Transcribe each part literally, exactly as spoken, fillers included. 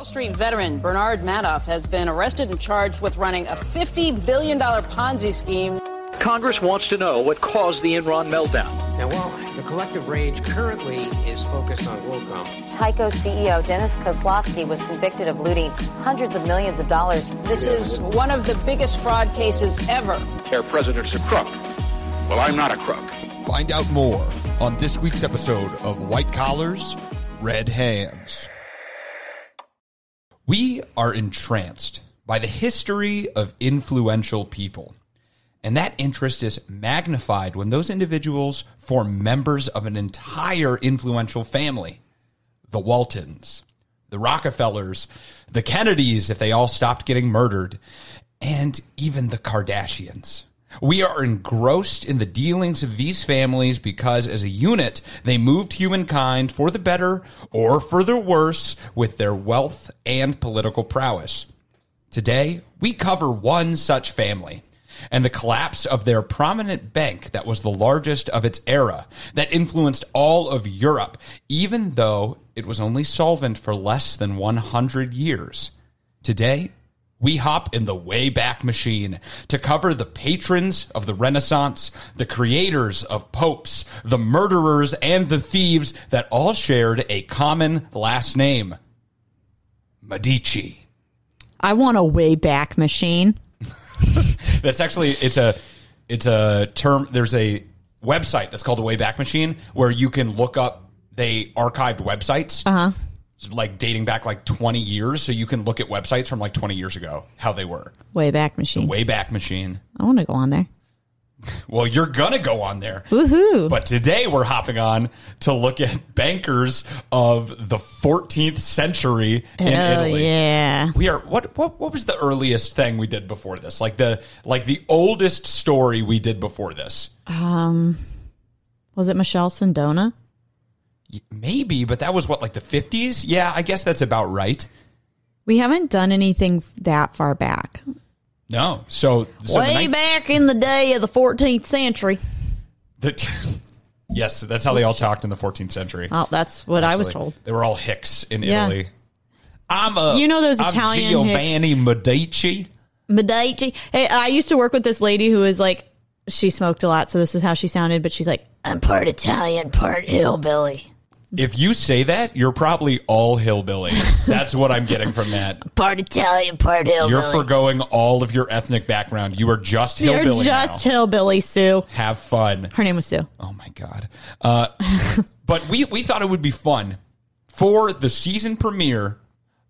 Wall Street veteran Bernard Madoff has been arrested and charged with running a fifty billion dollars Ponzi scheme. Congress wants to know what caused the Enron meltdown. Now, while the collective rage currently is focused on WorldCom, Tyco C E O Dennis Kozlowski was convicted of looting hundreds of millions of dollars. This is one of the biggest fraud cases ever. Their president's a crook. Well, I'm not a crook. Find out more on this week's episode of White Collars, Red Hands. We are entranced by the history of influential people, and that interest is magnified when those individuals form members of an entire influential family. The Waltons, the Rockefellers, the Kennedys, if they all stopped getting murdered, and even the Kardashians. We are engrossed in the dealings of these families because, as a unit, they moved humankind for the better or for the worse with their wealth and political prowess. Today, we cover one such family and the collapse of their prominent bank that was the largest of its era that influenced all of Europe, even though it was only solvent for less than one hundred years. Today, we hop in the Wayback Machine to cover the patrons of the Renaissance, the creators of popes, the murderers, and the thieves that all shared a common last name, Medici. I want a Wayback Machine. That's actually, it's a, it's a term, there's a website that's called the Wayback Machine where you can look up, they archived websites. Uh-huh. Like dating back like twenty years, so you can look at websites from like twenty years ago, how they were. Wayback Machine. The Wayback Machine. I want to go on there. Well, you're going to go on there. Woohoo. But today we're hopping on to look at bankers of the fourteenth century in Hell Italy. Yeah. We are what what what was the earliest thing we did before this? Like the like the oldest story we did before this. Um was it Michelle Sindona? Maybe, but that was what, like the fifties? Yeah, I guess that's about right. We haven't done anything that far back. No. So, so way back in the day of the fourteenth century. The, yes, that's how they all talked in the fourteenth century. Oh, that's what actually. I was told. They were all Hicks in yeah. Italy. I'm a You know those I'm Italian Giovanni Hicks. Medici. Medici. Hey, I used to work with this lady who was like, she smoked a lot, so this is how she sounded, but she's like, I'm part Italian, part hillbilly. If you say that, you're probably all hillbilly. That's what I'm getting from that. Part Italian, part hillbilly. You're forgoing all of your ethnic background. You are just hillbilly You're just now. hillbilly, Sue. Have fun. Her name was Sue. Oh, my God. Uh, but we, we thought it would be fun for the season premiere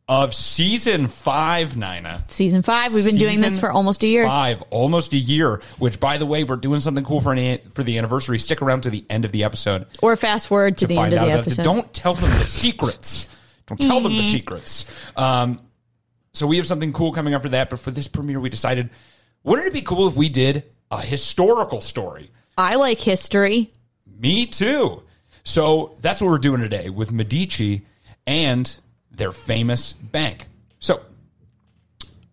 of season five, Nina. Season five. We've been season doing this for almost a year. Five, almost a year. Which, by the way, we're doing something cool for an, for the anniversary. Stick around to the end of the episode, or fast forward to, to the end of the episode. That. Don't tell them the secrets. Don't tell mm-hmm. them the secrets. Um, so we have something cool coming up for that. But for this premiere, we decided, wouldn't it be cool if we did a historical story? I like history. Me too. So that's what we're doing today with Medici and their famous bank. So,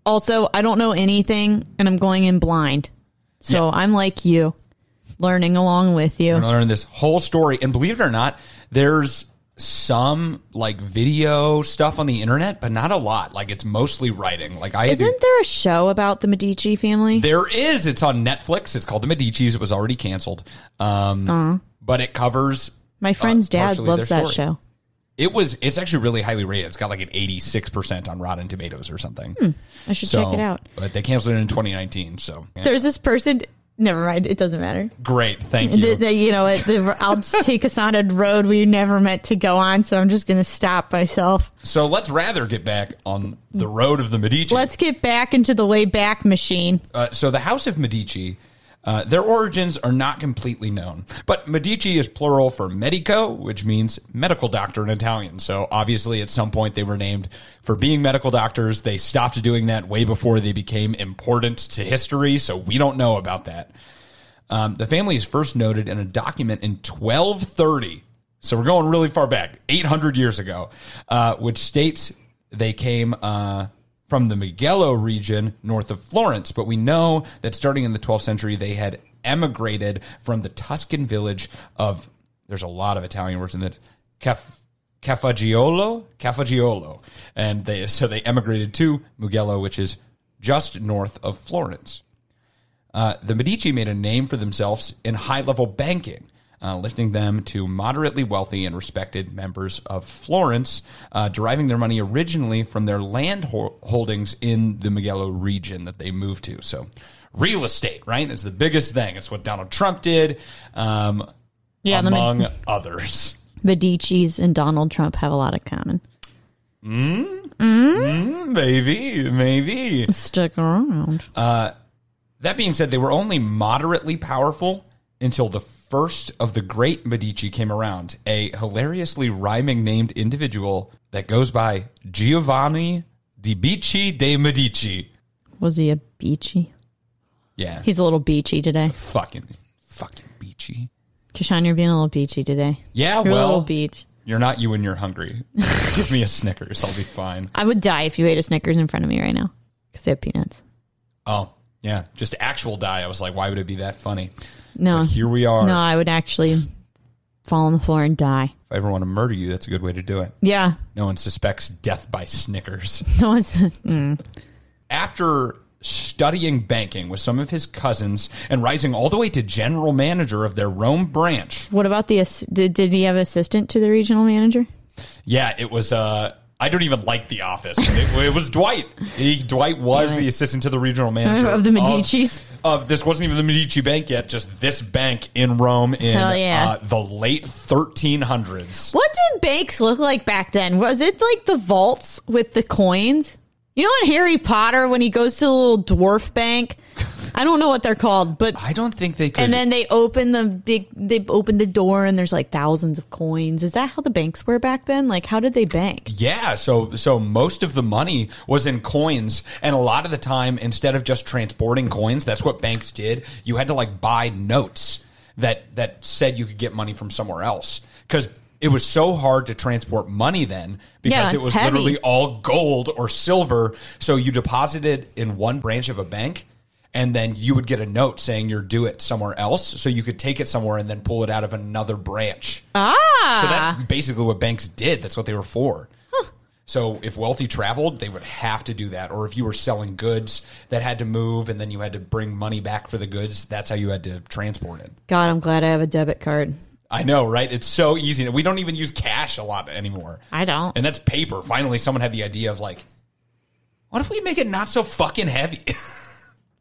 also, I don't know anything, and I'm going in blind. So yeah. I'm like you, learning along with you. I'm going to learn this whole story. And believe it or not, there's some like video stuff on the internet, but not a lot. Like it's mostly writing. Like I Isn't to, there a show about the Medici family? There is. It's on Netflix. It's called The Medicis. It was already canceled. Um, uh-huh. But it covers. My friend's uh, dad loves that show. It was. It's actually really highly rated. It's got like an eighty-six percent on Rotten Tomatoes or something. Hmm, I should so, check it out. But they canceled it in twenty nineteen. So yeah. There's this person. Never mind. It doesn't matter. Great. Thank you. The, the, you know, the, I'll just take us on a road we never meant to go on. So I'm just going to stop myself. So let's rather get back on the road of the Medici. Let's get back into the Wayback Machine. Uh, so the House of Medici. Uh, their origins are not completely known, but Medici is plural for medico, which means medical doctor in Italian. So obviously at some point they were named for being medical doctors. They stopped doing that way before they became important to history, so we don't know about that. Um, the family is first noted in a document in twelve thirty, so we're going really far back, eight hundred years ago, uh, which states they came... Uh, from the Mugello region north of Florence, but we know that starting in the twelfth century, they had emigrated from the Tuscan village of, there's a lot of Italian words in that, Caf, Cafaggiolo, Cafaggiolo, and they so they emigrated to Mugello, which is just north of Florence. Uh, the Medici made a name for themselves in high-level banking, uh, lifting them to moderately wealthy and respected members of Florence, uh, deriving their money originally from their land ho- holdings in the Mugello region that they moved to. So real estate, right? It's the biggest thing. It's what Donald Trump did, um, yeah, among Med- others. Medici's and Donald Trump have a lot in common. Mm? Mm? Mm, maybe, maybe. Stick around. Uh, that being said, they were only moderately powerful until the first of the great Medici came around, a hilariously rhyming named individual that goes by Giovanni di Bicci de' Medici. Was he a Beachy? Yeah. He's a little beachy today. Fucking, fucking beachy. Kishan, you're being a little beachy today. Yeah, you're well. A little beach. You're not you when you're hungry. Give me a Snickers. I'll be fine. I would die if you ate a Snickers in front of me right now because they have peanuts. Oh, yeah. Just actual die. I was like, why would it be that funny? No. But here we are. No, I would actually fall on the floor and die. If I ever want to murder you, that's a good way to do it. Yeah. No one suspects death by Snickers. No one's... Mm. After... studying banking with some of his cousins and rising all the way to general manager of their Rome branch. What about the, did, did he have an assistant to the regional manager? Yeah, it was, uh, I don't even like The Office. It, it was Dwight. He, Dwight was the assistant to the regional manager. Of the Medicis. Of, of this wasn't even the Medici Bank yet, just this bank in Rome in yeah. uh, the late thirteen hundreds. What did banks look like back then? Was it like the vaults with the coins? You know in Harry Potter when he goes to the little dwarf bank? I don't know what they're called, but I don't think they could. And then they open the big they open the door and there's like thousands of coins. Is that how the banks were back then? Like how did they bank? Yeah, so so most of the money was in coins, and a lot of the time instead of just transporting coins, that's what banks did. You had to like buy notes that that said you could get money from somewhere else cuz it was so hard to transport money then because yeah, it was heavy. Literally all gold or silver. So you deposited in one branch of a bank and then you would get a note saying you're due it somewhere else. So you could take it somewhere and then pull it out of another branch. Ah. So that's basically what banks did. That's what they were for. Huh. So if wealthy traveled, they would have to do that. Or if you were selling goods that had to move and then you had to bring money back for the goods, that's how you had to transport it. God, I'm glad I have a debit card. I know, right? It's so easy. We don't even use cash a lot anymore. I don't. And that's paper. Finally, someone had the idea of like, what if we make it not so fucking heavy?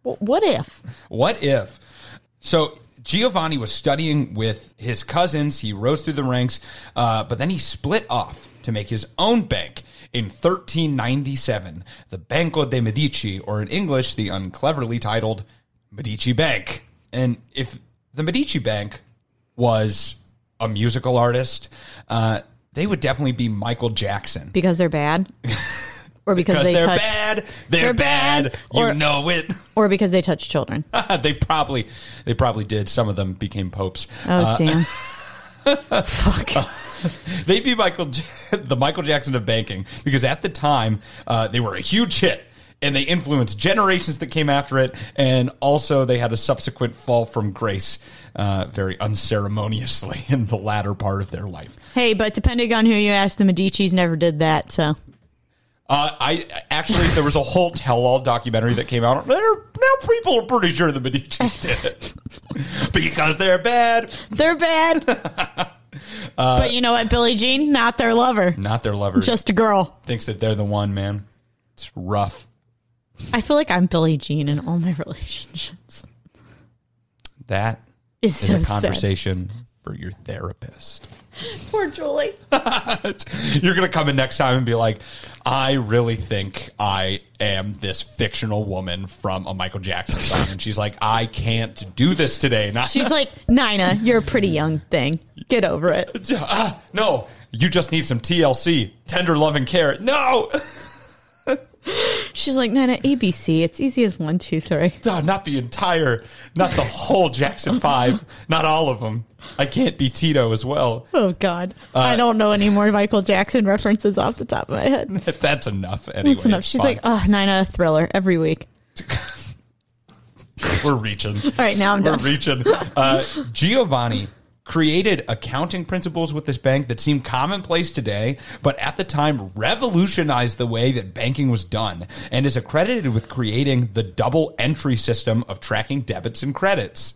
Well, what if? What if? So Giovanni was studying with his cousins. He rose through the ranks, uh, but then he split off to make his own bank in thirteen ninety-seven, the Banco dei Medici, or in English, the uncleverly titled Medici Bank. And if the Medici Bank was a musical artist, uh, they would definitely be Michael Jackson. Because they're bad? Or because, because they they're touch, bad. They're, they're bad. bad. Or, you know it. Or because they touch children. they probably they probably did. Some of them became popes. Oh, uh, damn. Fuck. Uh, they'd be Michael, the Michael Jackson of banking because at the time uh, they were a huge hit. And they influenced generations that came after it. And also they had a subsequent fall from grace uh, very unceremoniously in the latter part of their life. Hey, but depending on who you ask, the Medicis never did that. So, uh, I actually, there was a whole tell-all documentary that came out. Now people are pretty sure the Medicis did it. Because they're bad. They're bad. Uh, but you know what, Billie Jean? Not their lover. Not their lover. Just a girl. Thinks that they're the one, man. It's rough. I feel like I'm Billie Jean in all my relationships. That is, is so a conversation sad. For your therapist. Poor Julie. You're going to come in next time and be like, I really think I am this fictional woman from a Michael Jackson song. And she's like, I can't do this today. Nina. She's like, Nina, you're a pretty young thing. Get over it. Uh, no, you just need some T L C, tender love and care. No! She's like, Nina, A B C. It's easy as one, two, three. No, not the entire, not the whole Jackson Five, not all of them. I can't be Tito as well. Oh, God. Uh, I don't know any more Michael Jackson references off the top of my head. That's enough, anyway. That's enough. She's fine. Like, oh, Nina, Thriller every week. We're reaching. All right, now I'm We're done. We're reaching. Uh, Giovanni created accounting principles with this bank that seem commonplace today, but at the time revolutionized the way that banking was done, and is accredited with creating the double entry system of tracking debits and credits.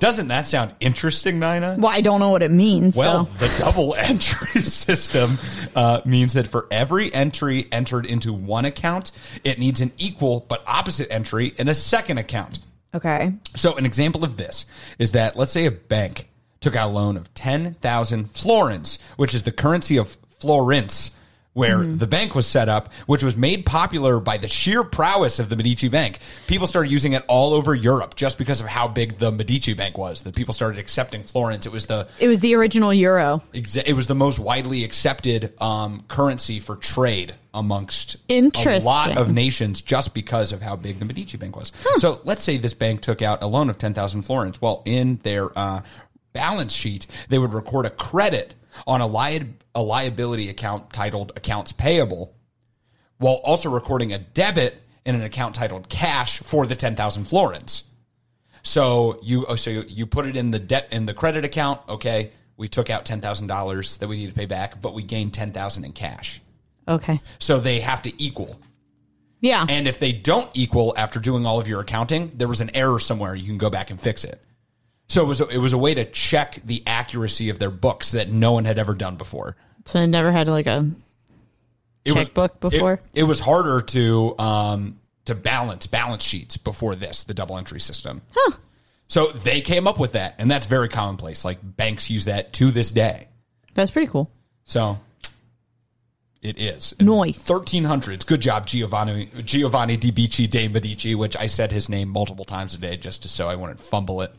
Doesn't that sound interesting, Nina? Well, I don't know what it means. Well, so. The double entry system uh, means that for every entry entered into one account, it needs an equal but opposite entry in a second account. Okay. So an example of this is that, let's say a bank took out a loan of ten thousand florins, which is the currency of Florence, where mm-hmm. the bank was set up, which was made popular by the sheer prowess of the Medici Bank. People started using it all over Europe just because of how big the Medici Bank was. That people started accepting florins. It was the it was the original euro. Exa- it was the most widely accepted um, currency for trade amongst a lot of nations just because of how big the Medici Bank was. Hmm. So let's say this bank took out a loan of ten thousand florins. Well, in their uh, balance sheet, they would record a credit on a, li- a liability account titled accounts payable, while also recording a debit in an account titled cash for the ten thousand florins. So you so you put it in the debt in the credit account. Okay, we took out ten thousand dollars that we need to pay back, but we gained ten thousand in cash. Okay. So they have to equal. Yeah. And if they don't equal after doing all of your accounting, there was an error somewhere. You can go back and fix it. So it was, a, it was a way to check the accuracy of their books that no one had ever done before. So they never had like a it checkbook was, before? It, it was harder to um, to balance balance sheets before this, the double entry system. Huh. So they came up with that, and that's very commonplace. Like banks use that to this day. That's pretty cool. So it is. Nice. thirteen hundreds. Good job, Giovanni, Giovanni di Bicci de' Medici, which I said his name multiple times a day just to so I wouldn't fumble it.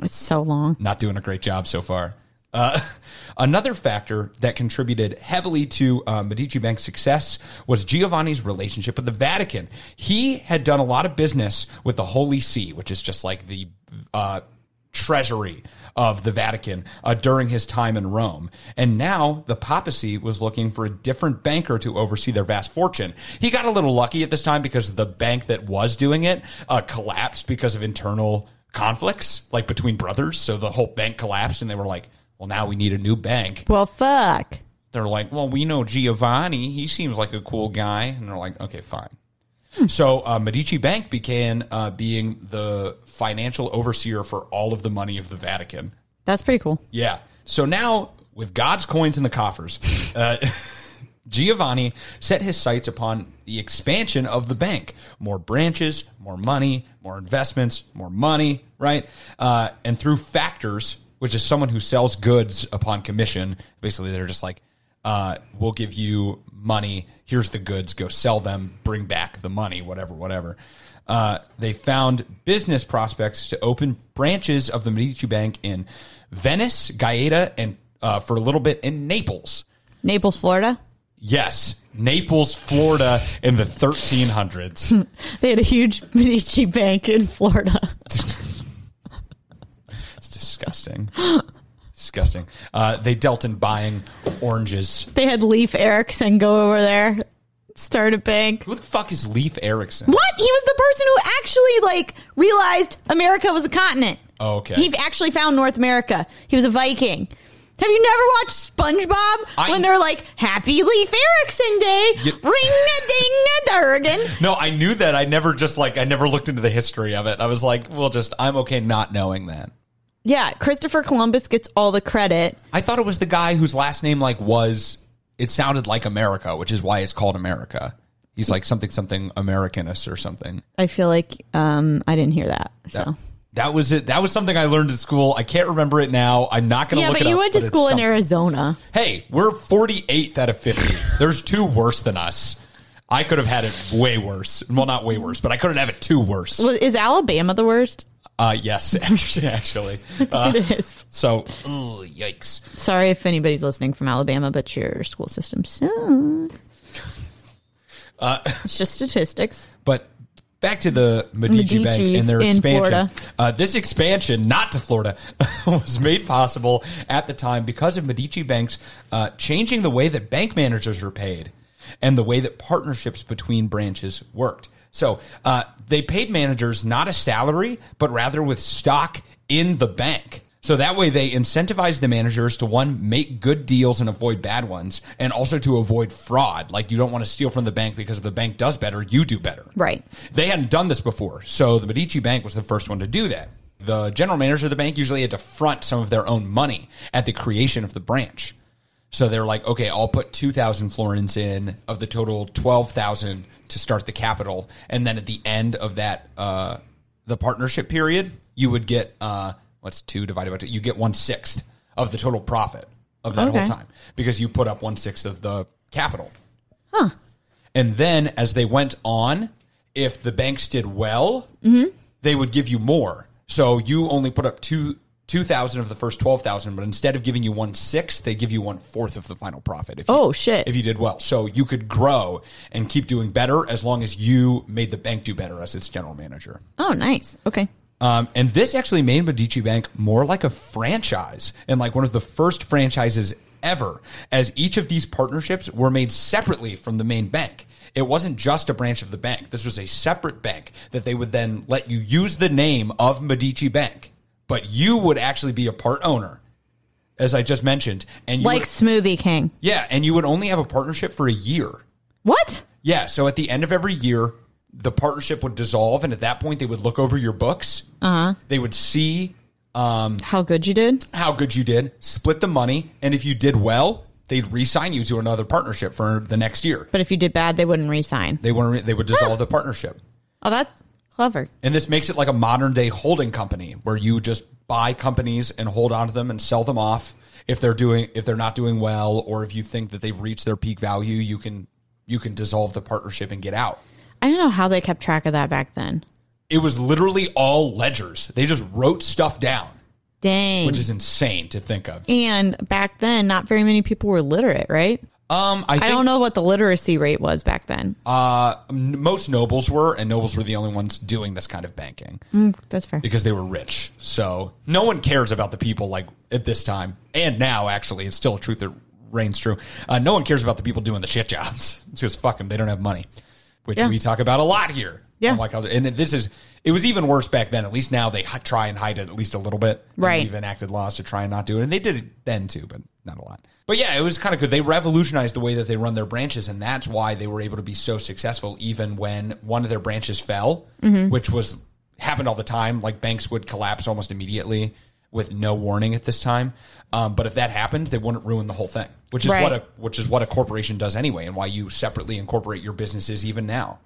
It's so long. Not doing a great job so far. Uh, another factor that contributed heavily to uh, Medici Bank's success was Giovanni's relationship with the Vatican. He had done a lot of business with the Holy See, which is just like the uh, treasury of the Vatican uh, during his time in Rome. And now the papacy was looking for a different banker to oversee their vast fortune. He got a little lucky at this time because the bank that was doing it uh, collapsed because of internal conflicts, like between brothers. So the whole bank collapsed, and they were like, well, now we need a new bank. Well, fuck. They're like, well, we know Giovanni. He seems like a cool guy. And they're like, okay, fine. Hmm. So uh, Medici Bank began uh, being the financial overseer for all of the money of the Vatican. That's pretty cool. Yeah. So now, with God's coins in the coffers, uh, Giovanni set his sights upon the expansion of the bank. More branches, more money, more investments, more money, right? Uh, and through factors, which is someone who sells goods upon commission, basically they're just like, uh, we'll give you money, here's the goods, go sell them, bring back the money, whatever, whatever. Uh, they found business prospects to open branches of the Medici Bank in Venice, Gaeta, and uh, for a little bit in Naples. Naples, Florida? Yes, Naples, Florida in the thirteen hundreds. They had a huge Medici Bank in Florida. It's disgusting. Disgusting. Uh, they dealt in buying oranges. They had Leif Erikson go over there, start a bank. Who the fuck is Leif Erikson? What? He was the person who actually like realized America was a continent. Oh, okay. He actually found North America. He was a Viking. Have you never watched SpongeBob I, when they're like, Happy Leif Erikson Day, you, ring-a-ding-a-durden? No, I knew that. I never just like, I never looked into the history of it. I was like, well, just, I'm okay not knowing that. Yeah, Christopher Columbus gets all the credit. I thought it was the guy whose last name like was, it sounded like America, which is why it's called America. He's like something, something Americanist or something. I feel like um, I didn't hear that, so. That- That was it. That was something I learned at school. I can't remember it now. I'm not going to yeah, look it up. Yeah, but you went to school in Arizona. Hey, we're forty-eighth out of fifty. There's two worse than us. I could have had it way worse. Well, not way worse, but I couldn't have it two worse. Well, is Alabama the worst? Uh, yes, actually. Uh, it is. So, ooh, yikes. Sorry if anybody's listening from Alabama, but your school system sucks. Uh, it's just statistics. But... back to the Medici Medicis Bank and their expansion. Uh, this expansion, not to Florida, was made possible at the time because of Medici Banks uh, changing the way that bank managers were paid and the way that partnerships between branches worked. So uh, they paid managers not a salary, but rather with stock in the bank. So that way they incentivize the managers to, one, make good deals and avoid bad ones, and also to avoid fraud. Like, you don't want to steal from the bank because if the bank does better, you do better. Right. They hadn't done this before. So the Medici Bank was the first one to do that. The general manager of the bank usually had to front some of their own money at the creation of the branch. So they were like, okay, I'll put two thousand florins in of the total twelve thousand to start the capital. And then at the end of that, uh, the partnership period, you would get, uh, what's two divided by two? You get one-sixth of the total profit of that okay. whole time because you put up one-sixth of the capital. Huh. And then as they went on, if the banks did well, mm-hmm. they would give you more. So you only put up two... Two thousand of the first twelve thousand, but instead of giving you one sixth, they give you one fourth of the final profit. If you, oh shit! If you did well, so you could grow and keep doing better as long as you made the bank do better as its general manager. Oh, nice. Okay. Um, and this actually made Medici Bank more like a franchise and like one of the first franchises ever, as each of these partnerships were made separately from the main bank. It wasn't just a branch of the bank. This was a separate bank that they would then let you use the name of Medici Bank. But you would actually be a part owner, as I just mentioned. And you like would, Smoothie King. Yeah, and you would only have a partnership for a year. What? Yeah, so at the end of every year, the partnership would dissolve, and at that point, they would look over your books. Uh-huh. They would see... Um, how good you did. How good you did, split the money, and if you did well, they'd re-sign you to another partnership for the next year. But if you did bad, they wouldn't re-sign. They, wouldn't re- they would dissolve huh. the partnership. Oh, that's... Clever. And this makes it like a modern day holding company where you just buy companies and hold on to them and sell them off if they're doing if they're not doing well or if you think that they've reached their peak value, you can you can dissolve the partnership and get out. I don't know how they kept track of that back then. It was literally all ledgers. They just wrote stuff down. Dang. Which is insane to think of. And back then, not very many people were literate, right? Um, I, think, I don't know what the literacy rate was back then. Uh, most nobles were, and nobles were the only ones doing this kind of banking. Mm, that's fair. Because they were rich. So no one cares about the people like at this time. And now, actually, it's still a truth that reigns true. Uh, no one cares about the people doing the shit jobs. It's just fuck them. They don't have money, which yeah. we talk about a lot here. Yeah. Like, and this is, it was even worse back then. At least now they try and hide it at least a little bit. Right. They've enacted laws to try and not do it. And they did it then too, but not a lot. But yeah, it was kind of good. They revolutionized the way that they run their branches, and that's why they were able to be so successful even when one of their branches fell, mm-hmm. which was happened all the time. Like banks would collapse almost immediately with no warning at this time. Um, but if that happened, they wouldn't ruin the whole thing, which is right. what a which is what a corporation does anyway and why you separately incorporate your businesses even now.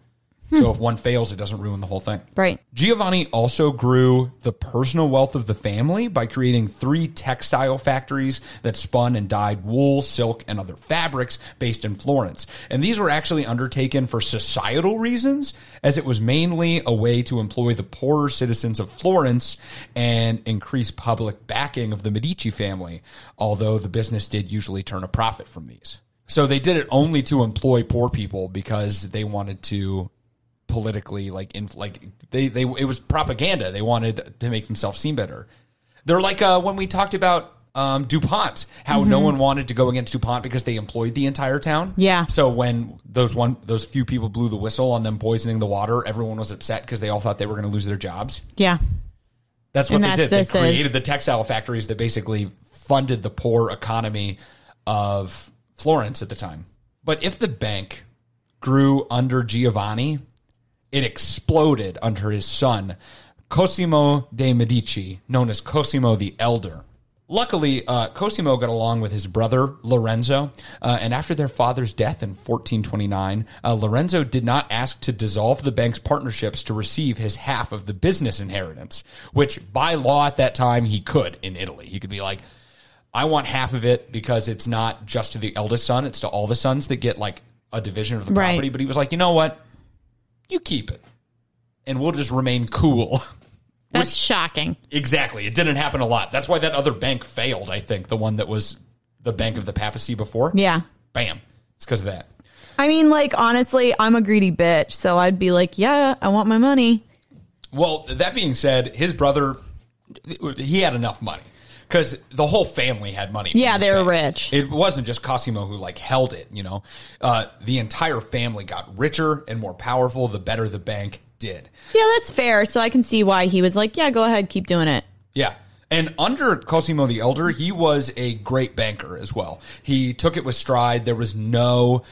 Hmm. So if one fails, it doesn't ruin the whole thing. Right. Giovanni also grew the personal wealth of the family by creating three textile factories that spun and dyed wool, silk, and other fabrics based in Florence. And these were actually undertaken for societal reasons, as it was mainly a way to employ the poorer citizens of Florence and increase public backing of the Medici family, although the business did usually turn a profit from these. So they did it only to employ poor people because they wanted to... politically like in like they they it was propaganda. They wanted to make themselves seem better. They're like uh when we talked about um DuPont, how mm-hmm. no one wanted to go against DuPont because they employed the entire town. Yeah. So when those one those few people blew the whistle on them poisoning the water, everyone was upset because they all thought they were going to lose their jobs. Yeah. That's what and they that's did. They created is. the textile factories that basically funded the poor economy of Florence at the time. But if the bank grew under Giovanni, it exploded under his son, Cosimo de' Medici, known as Cosimo the Elder. Luckily, uh, Cosimo got along with his brother, Lorenzo, uh, and after their father's death in fourteen twenty-nine, uh, Lorenzo did not ask to dissolve the bank's partnerships to receive his half of the business inheritance, which by law at that time he could in Italy. He could be like, I want half of it because it's not just to the eldest son, it's to all the sons that get like a division of the right. property. But he was like, you know what? You keep it, and we'll just remain cool. That's Which, shocking. Exactly. It didn't happen a lot. That's why that other bank failed, I think, the one that was the Bank of the Papacy before. Yeah. Bam. It's because of that. I mean, like, honestly, I'm a greedy bitch, so I'd be like, yeah, I want my money. Well, that being said, his brother, he had enough money. Because the whole family had money. Yeah, they were rich. It wasn't just Cosimo who, like, held it, you know. Uh, the entire family got richer and more powerful the better the bank did. Yeah, that's fair. So I can see why he was like, yeah, go ahead, keep doing it. Yeah. And under Cosimo the Elder, he was a great banker as well. He took it with stride. There was no,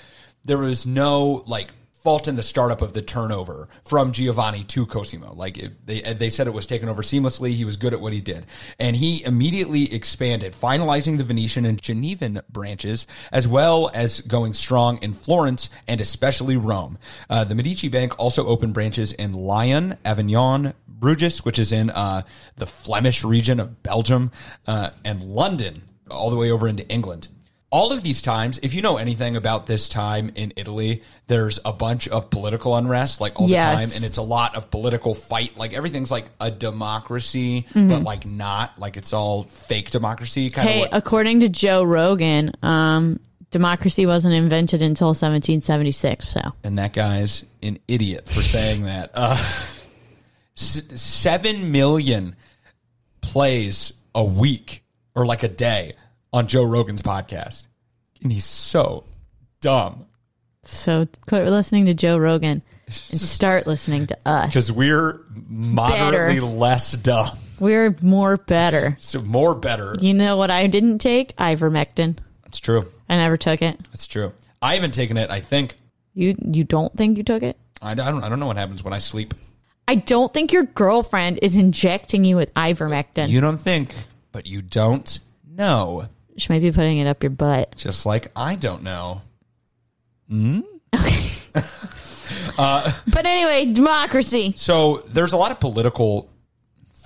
there was no like fault in the startup of the turnover from Giovanni to Cosimo. Like it, they they said it was taken over seamlessly. He was good at what he did. And he immediately expanded, finalizing the Venetian and Genevan branches, as well as going strong in Florence and especially Rome. Uh, the Medici Bank also opened branches in Lyon, Avignon, Bruges, which is in uh, the Flemish region of Belgium, uh, and London, all the way over into England. All of these times, if you know anything about this time in Italy, there's a bunch of political unrest, like all yes. the time, and it's a lot of political fight. Like everything's like a democracy, mm-hmm. but like not, like it's all fake democracy. Kind hey, of what- according to Joe Rogan, um, democracy wasn't invented until seventeen seventy-six. So, and that guy's an idiot for saying that. Uh, s- seven million plays a week or like a day on Joe Rogan's podcast. And he's so dumb. So quit listening to Joe Rogan and start listening to us. Because we're moderately better. less dumb. We're more better. So more better. You know what I didn't take? Ivermectin. That's true. I never took it. That's true. I haven't taken it, I think. You you don't think you took it? I, I, don't, I don't know what happens when I sleep. I don't think your girlfriend is injecting you with Ivermectin. You don't think, but you don't know. She might be putting it up your butt. Just like I don't know. Mm? Okay. uh, but anyway, democracy. So there's a lot of political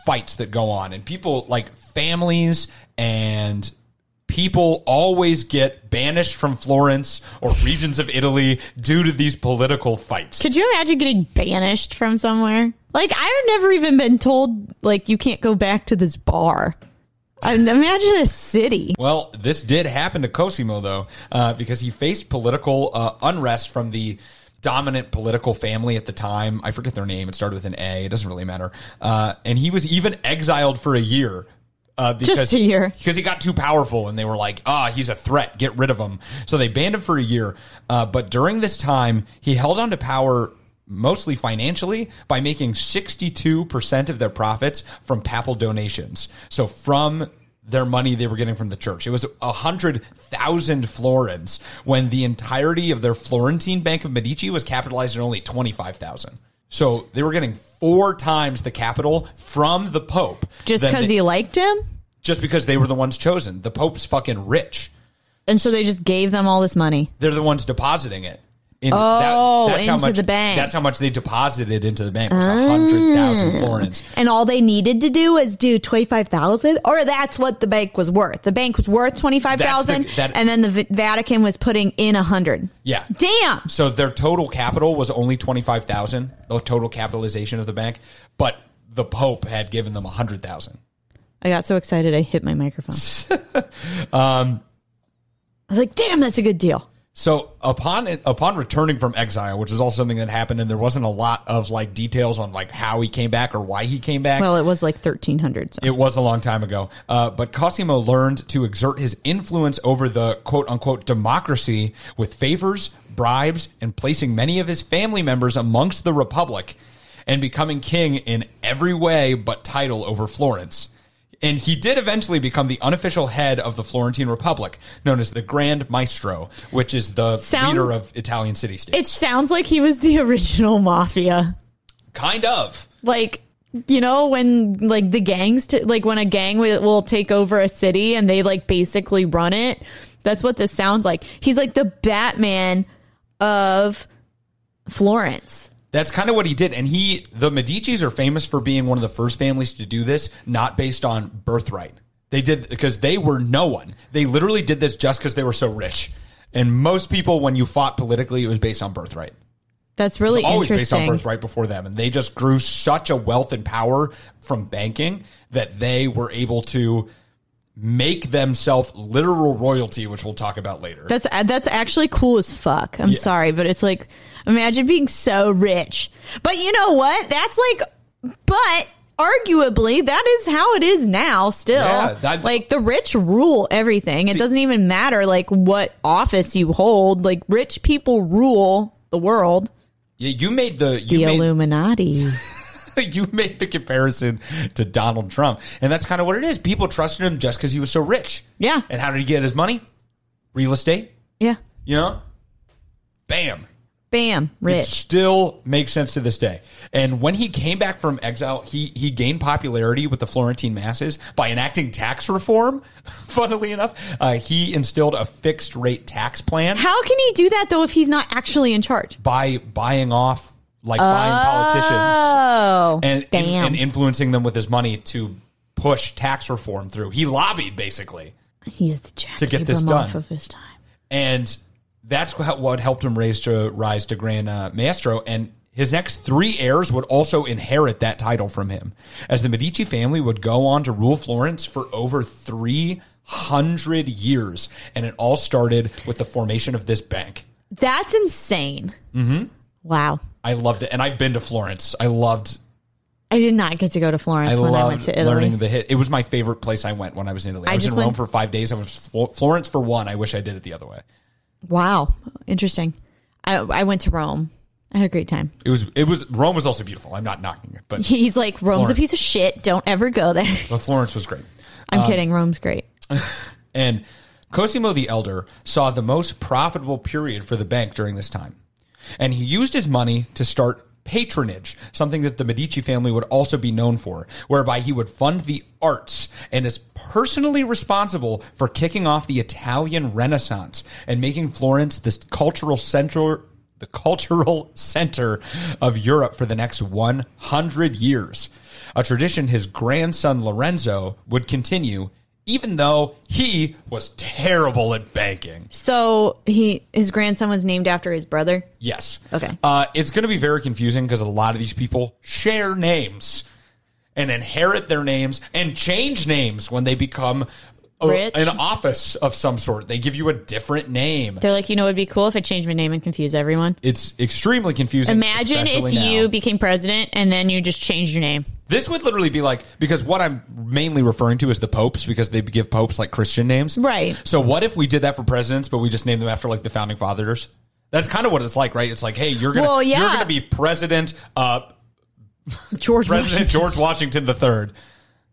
fights that go on, and people, like families and people, always get banished from Florence or regions of Italy due to these political fights. Could you imagine getting banished from somewhere? Like, I've never even been told, like, you can't go back to this bar. Imagine a city. Well, this did happen to Cosimo, though, uh, because he faced political uh, unrest from the dominant political family at the time. I forget their name. It started with an A. It doesn't really matter. Uh, and he was even exiled for a year. Uh, because, Just a year. Because he got too powerful, and they were like, ah, he's a threat. Get rid of him. So they banned him for a year. Uh, but during this time, he held on to power mostly financially by making sixty-two percent of their profits from papal donations. So from their money they were getting from the church. It was one hundred thousand florins when the entirety of their Florentine Bank of Medici was capitalized at only twenty-five thousand. So they were getting four times the capital from the Pope. Just because he liked him? Just because they were the ones chosen. The Pope's fucking rich. And so they just gave them all this money. They're the ones depositing it. Into, oh, that, that's into how much, the bank. That's how much they deposited into the bank. It was mm. one hundred thousand florins. And all they needed to do was do twenty-five thousand? Or that's what the bank was worth. The bank was worth twenty-five thousand, the, and then the Vatican was putting in one hundred. Yeah. Damn! So their total capital was only twenty-five thousand, the total capitalization of the bank, but the Pope had given them one hundred thousand. I got so excited I hit my microphone. um, I was like, damn, that's a good deal. So upon upon returning from exile, which is also something that happened, and there wasn't a lot of like details on like how he came back or why he came back. Well, it was like thirteen hundred. So. It was a long time ago. Uh, but Cosimo learned to exert his influence over the quote unquote democracy with favors, bribes, and placing many of his family members amongst the Republic and becoming king in every way but title over Florence. And he did eventually become the unofficial head of the Florentine Republic, known as the Grand Maestro, which is the Sound, leader of Italian city-states. It sounds like he was the original mafia. Kind of. Like, you know, when like the gangs, t- like when a gang will, will take over a city and they like basically run it. That's what this sounds like. He's like the Batman of Florence. That's kind of what he did. And he, the Medicis are famous for being one of the first families to do this, not based on birthright. They did because they were no one. They literally did this just because they were so rich. And most people, when you fought politically, it was based on birthright. That's really interesting. It was always based on birthright before them. And they just grew such a wealth and power from banking that they were able to make themselves literal royalty, which we'll talk about later. That's that's actually cool as fuck. I'm yeah. sorry, but it's like, imagine being so rich. But you know what? That's like, but arguably, that is how it is now still. Yeah, that, like, the rich rule everything. See, it doesn't even matter, like, what office you hold. Like, rich people rule the world. Yeah, you made the... You the made, Illuminati. You made the comparison to Donald Trump, and that's kind of what it is. People trusted him just because he was so rich. Yeah. And how did he get his money? Real estate. Yeah. You know? Bam. Bam. Rich. It still makes sense to this day. And when he came back from exile, he he gained popularity with the Florentine masses by enacting tax reform. Funnily enough, uh, he instilled a fixed rate tax plan. How can he do that, though, if he's not actually in charge? By buying off, like oh, buying politicians and, in, and influencing them with his money to push tax reform through. He lobbied, basically. He is the jack to get this done. Of his time. And that's what helped him raise to rise to Grand uh, Maestro. And his next three heirs would also inherit that title from him, as the Medici family would go on to rule Florence for over three hundred years. And it all started with the formation of this bank. That's insane. Mm-hmm. Wow. I loved it. And I've been to Florence. I loved I did not get to go to Florence I when I went to Italy. Learning the hit. It was my favorite place I went when I was in Italy. I, I was in Rome went... for five days. I was Florence for one. I wish I did it the other way. Wow. Interesting. I, I went to Rome. I had a great time. It was, it was, Rome was also beautiful. I'm not knocking it, but he's like, Rome's Florence. A piece of shit. Don't ever go there. But Florence was great. I'm um, kidding. Rome's great. And Cosimo the Elder saw the most profitable period for the bank during this time. And he used his money to start patronage, something that the Medici family would also be known for, whereby he would fund the arts and is personally responsible for kicking off the Italian Renaissance and making Florence this cultural center, the cultural center of Europe for the next one hundred years, a tradition his grandson Lorenzo would continue, even though he was terrible at banking. So he his grandson was named after his brother? Yes. Okay. Uh, it's going to be very confusing because a lot of these people share names and inherit their names and change names when they become a, an office of some sort. They give you a different name. They're like, you know, it would be cool if I changed my name and confuse everyone. It's extremely confusing. Imagine if now. you became president and then you just changed your name. This would literally be like, because what I'm mainly referring to is the popes, because they give popes like Christian names. Right. So what if we did that for presidents, but we just named them after like the founding fathers? That's kind of what it's like, right? It's like, hey, you're going well, yeah. you're going to be president, uh, George President Washington. George Washington the Third.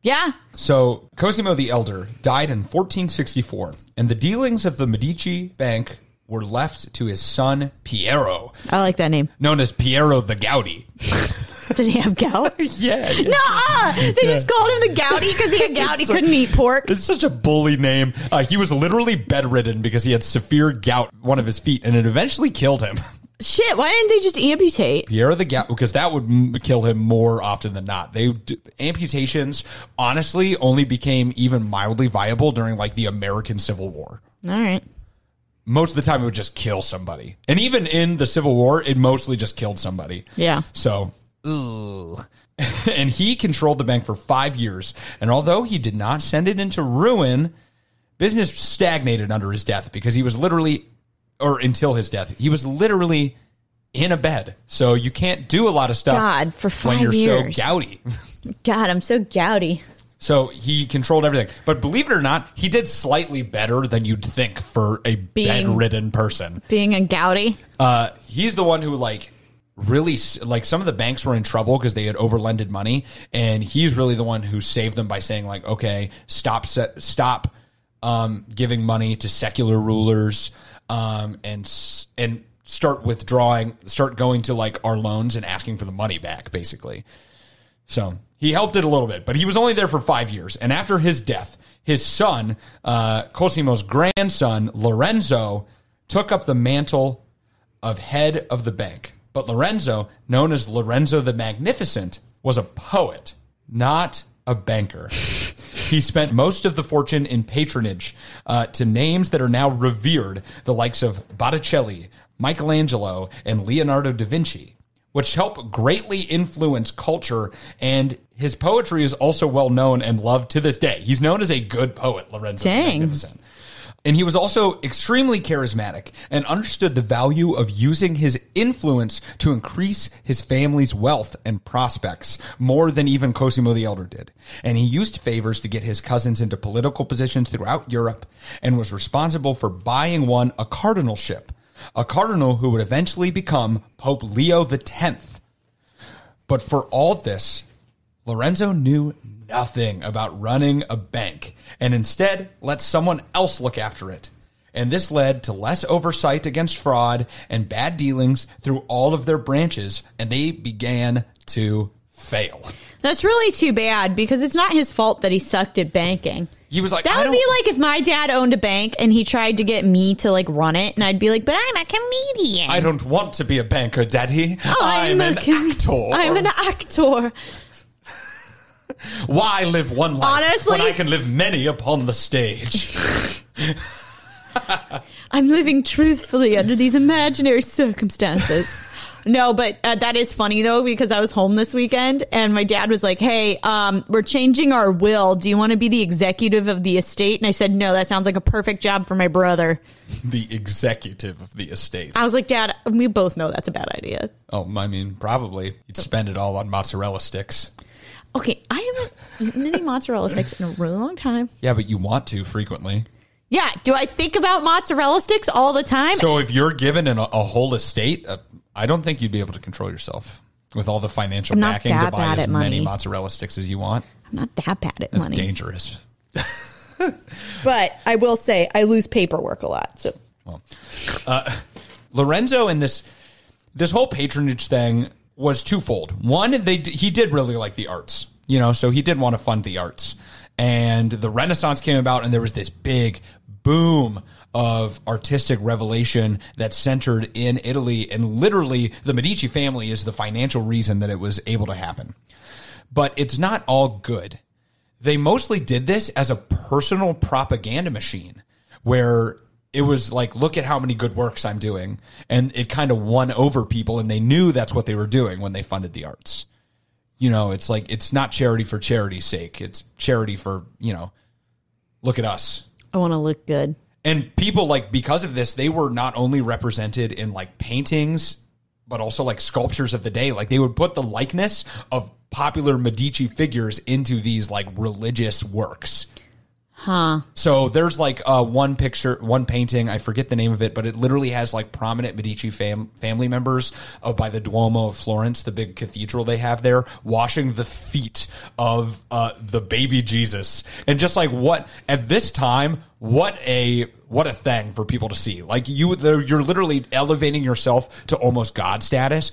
Yeah. So Cosimo the Elder died in fourteen sixty-four, and the dealings of the Medici Bank were left to his son Piero. I like that name. Known as Piero the Gouty. Did he have gout? Yeah. yeah. No, they yeah. just called him the Gouty because he had gout. He so, couldn't eat pork. It's such a bully name. Uh, he was literally bedridden because he had severe gout, one of his feet, and it eventually killed him. Shit, why didn't they just amputate Piero the Gout? Because that would m- kill him more often than not. They d- amputations honestly only became even mildly viable during like the American Civil War. All right. Most of the time it would just kill somebody. And even in the Civil War, it mostly just killed somebody. Yeah. So, ooh. And he controlled the bank for five years. And although he did not send it into ruin, business stagnated under his death because he was literally... or until his death, he was literally in a bed. So you can't do a lot of stuff God, for five when you're years. so gouty. God, I'm so gouty. So he controlled everything. But believe it or not, he did slightly better than you'd think for a being, bedridden person. Being a gouty? Uh, he's the one who, like, really, like, some of the banks were in trouble because they had overlended money. And he's really the one who saved them by saying, like, okay, stop, stop um, giving money to secular rulers. Um, and and start withdrawing, start going to like our loans and asking for the money back, basically. So he helped it a little bit, but he was only there for five years. And after his death, his son, uh, Cosimo's grandson, Lorenzo, took up the mantle of head of the bank. But Lorenzo, known as Lorenzo the Magnificent, was a poet, not a banker. He spent most of the fortune in patronage uh, to names that are now revered, the likes of Botticelli, Michelangelo, and Leonardo da Vinci, which helped greatly influence culture, and his poetry is also well known and loved to this day. He's known as a good poet, Lorenzo the Magnificent. And he was also extremely charismatic and understood the value of using his influence to increase his family's wealth and prospects more than even Cosimo the Elder did. And he used favors to get his cousins into political positions throughout Europe and was responsible for buying one a cardinalship, a cardinal who would eventually become Pope Leo the Tenth. But for all this, Lorenzo knew nothing about running a bank and instead let someone else look after it. And this led to less oversight against fraud and bad dealings through all of their branches, and they began to fail. That's really too bad because it's not his fault that he sucked at banking. He was like, that would be like if my dad owned a bank and he tried to get me to like run it, and I'd be like, but I'm a comedian. I don't want to be a banker, Daddy. Oh, I'm, I'm an com- actor. I'm an actor. Why live one life Honestly, when I can live many upon the stage? I'm living truthfully under these imaginary circumstances. No, but uh, that is funny, though, because I was home this weekend and my dad was like, hey, um, we're changing our will. Do you want to be the executive of the estate? And I said, no, that sounds like a perfect job for my brother. The executive of the estate. I was like, Dad, we both know that's a bad idea. Oh, I mean, probably. You'd spend it all on mozzarella sticks. Okay, I haven't eaten any mozzarella sticks in a really long time. Yeah, but you want to frequently. Yeah, do I think about mozzarella sticks all the time? So if you're given an, a whole estate, uh, I don't think you'd be able to control yourself with all the financial backing to buy as many mozzarella sticks as you want. I'm not that bad at money. That's dangerous. But I will say, I lose paperwork a lot. So, well, uh, Lorenzo and this this whole patronage thing was twofold. One, they he did really like the arts, you know, so he did want to fund the arts. And the Renaissance came about, and there was this big boom of artistic revelation that centered in Italy. And literally, the Medici family is the financial reason that it was able to happen. But it's not all good. They mostly did this as a personal propaganda machine, where it was like, look at how many good works I'm doing. And it kind of won over people, and they knew that's what they were doing when they funded the arts. You know, it's like, it's not charity for charity's sake. It's charity for, you know, look at us. I want to look good. And people, like, because of this, they were not only represented in, like, paintings, but also, like, sculptures of the day. Like, they would put the likeness of popular Medici figures into these, like, religious works. Huh. So there's, like, uh, one picture, one painting, I forget the name of it, but it literally has, like, prominent Medici fam- family members uh, by the Duomo of Florence, the big cathedral they have there, washing the feet of uh, the baby Jesus. And just, like, what, at this time, what a what a thing for people to see. Like, you, you're literally elevating yourself to almost God status,